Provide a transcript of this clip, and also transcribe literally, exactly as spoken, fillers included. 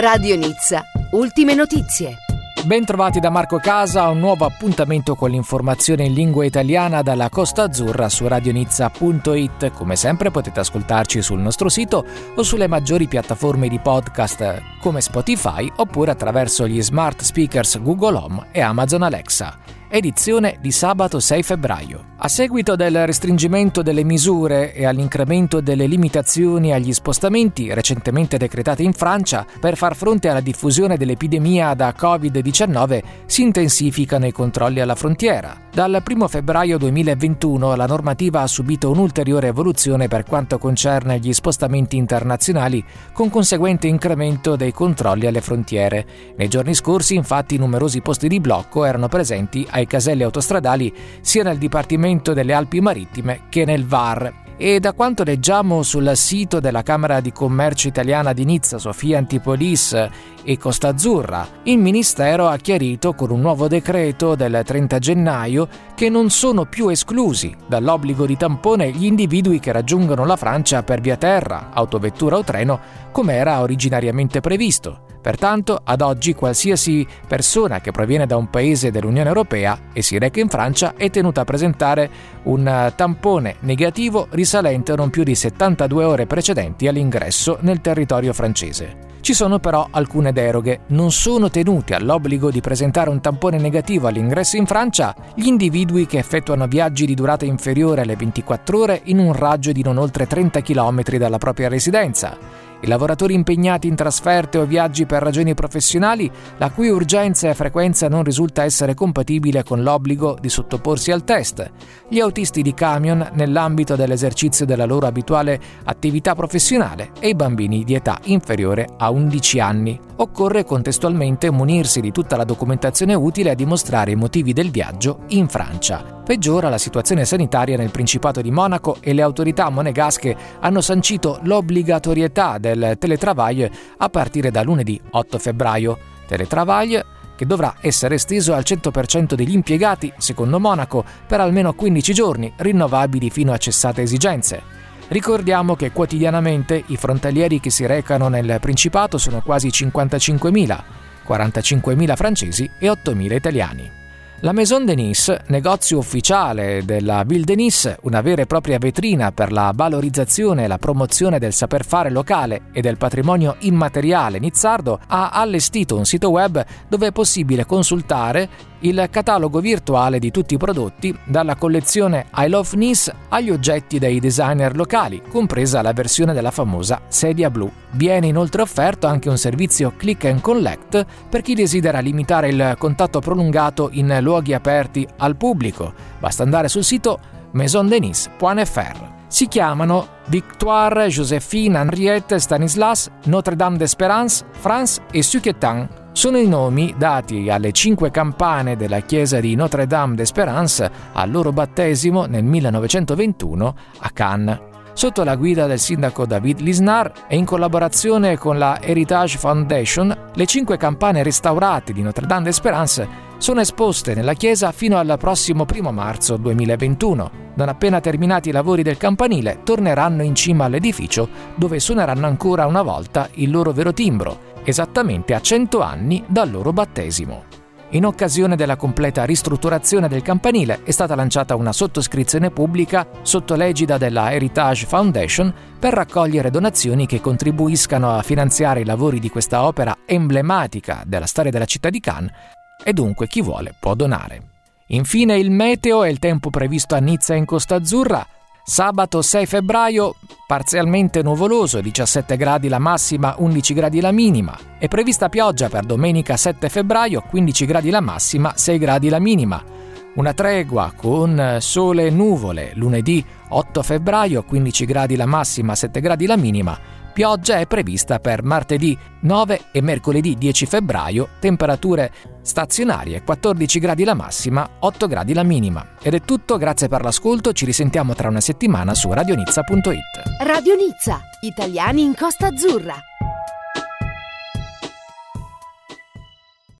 Radio Nizza, ultime notizie. Bentrovati da Marco Casa a un nuovo appuntamento con l'informazione in lingua italiana dalla Costa Azzurra su radionizza punto it. Come sempre potete ascoltarci sul nostro sito o sulle maggiori piattaforme di podcast come Spotify oppure attraverso gli smart speakers Google Home e Amazon Alexa. Edizione di sabato sei febbraio. A seguito del restringimento delle misure e all'incremento delle limitazioni agli spostamenti recentemente decretate in Francia per far fronte alla diffusione dell'epidemia da covid diciannove, si intensificano i controlli alla frontiera. Dal primo febbraio duemilaventuno la normativa ha subito un'ulteriore evoluzione per quanto concerne gli spostamenti internazionali, con conseguente incremento dei controlli alle frontiere. Nei giorni scorsi, infatti, numerosi posti di blocco erano presenti ai caselli autostradali sia nel Dipartimento delle Alpi Marittime che nel V A R. E da quanto leggiamo sul sito della Camera di Commercio italiana di Nizza, Sofia Antipolis e Costa Azzurra, il Ministero ha chiarito con un nuovo decreto del trenta gennaio che non sono più esclusi dall'obbligo di tampone gli individui che raggiungono la Francia per via terra, autovettura o treno, come era originariamente previsto. Pertanto, ad oggi qualsiasi persona che proviene da un paese dell'Unione Europea e si reca in Francia è tenuta a presentare un tampone negativo risalente a non più di settantadue ore precedenti all'ingresso nel territorio francese. Ci sono però alcune deroghe. Non sono tenuti all'obbligo di presentare un tampone negativo all'ingresso in Francia gli individui che effettuano viaggi di durata inferiore alle ventiquattro ore in un raggio di non oltre trenta chilometri dalla propria residenza, i lavoratori impegnati in trasferte o viaggi per ragioni professionali la cui urgenza e frequenza non risulta essere compatibile con l'obbligo di sottoporsi al test, gli autisti di camion nell'ambito dell'esercizio della loro abituale attività professionale e i bambini di età inferiore a undici anni. Occorre contestualmente munirsi di tutta la documentazione utile a dimostrare i motivi del viaggio in Francia. Peggiora la situazione sanitaria nel Principato di Monaco e le autorità monegasche hanno sancito l'obbligatorietà del Teletravaille a partire da lunedì otto febbraio. Teletravaille che dovrà essere esteso al cento per cento degli impiegati, secondo Monaco, per almeno quindici giorni, rinnovabili fino a cessate esigenze. Ricordiamo che quotidianamente i frontalieri che si recano nel Principato sono quasi cinquantacinquemila, quarantacinquemila francesi e ottomila italiani. La Maison de Nice, negozio ufficiale della Ville de Nice, una vera e propria vetrina per la valorizzazione e la promozione del saper fare locale e del patrimonio immateriale nizzardo, ha allestito un sito web dove è possibile consultare il catalogo virtuale di tutti i prodotti, dalla collezione I Love Nice agli oggetti dei designer locali, compresa la versione della famosa sedia blu. Viene inoltre offerto anche un servizio click and collect per chi desidera limitare il contatto prolungato in luoghi aperti al pubblico. Basta andare sul sito maison dash denis punto effe erre. Si chiamano Victoire, Josephine, Henriette, Stanislas, Notre Dame d'Esperance, France e Suquetan. Sono i nomi dati alle cinque campane della chiesa di Notre Dame d'Esperance al loro battesimo nel millenovecentoventuno a Cannes. Sotto la guida del sindaco David Lisnard e in collaborazione con la Heritage Foundation, le cinque campane restaurate di Notre Dame d'Esperance sono esposte nella chiesa fino al prossimo primo marzo duemilaventuno. Non appena terminati i lavori del campanile, torneranno in cima all'edificio dove suoneranno ancora una volta il loro vero timbro, esattamente a cento anni dal loro battesimo. In occasione della completa ristrutturazione del campanile è stata lanciata una sottoscrizione pubblica sotto l'egida della Heritage Foundation per raccogliere donazioni che contribuiscano a finanziare i lavori di questa opera emblematica della storia della città di Cannes, e dunque chi vuole può donare. Infine il meteo e il tempo previsto a Nizza e in Costa Azzurra. Sabato sei febbraio, parzialmente nuvoloso, diciassette gradi la massima, undici gradi la minima. È prevista pioggia per domenica sette febbraio, quindici gradi la massima, sei gradi la minima. Una tregua con sole e nuvole, lunedì otto febbraio, quindici gradi la massima, sette gradi la minima. Pioggia è prevista per martedì nove e mercoledì dieci febbraio, temperature stazionarie, quattordici gradi la massima, otto gradi la minima. Ed è tutto, grazie per l'ascolto, ci risentiamo tra una settimana su radionizza punto it. Radio Nizza, italiani in Costa Azzurra.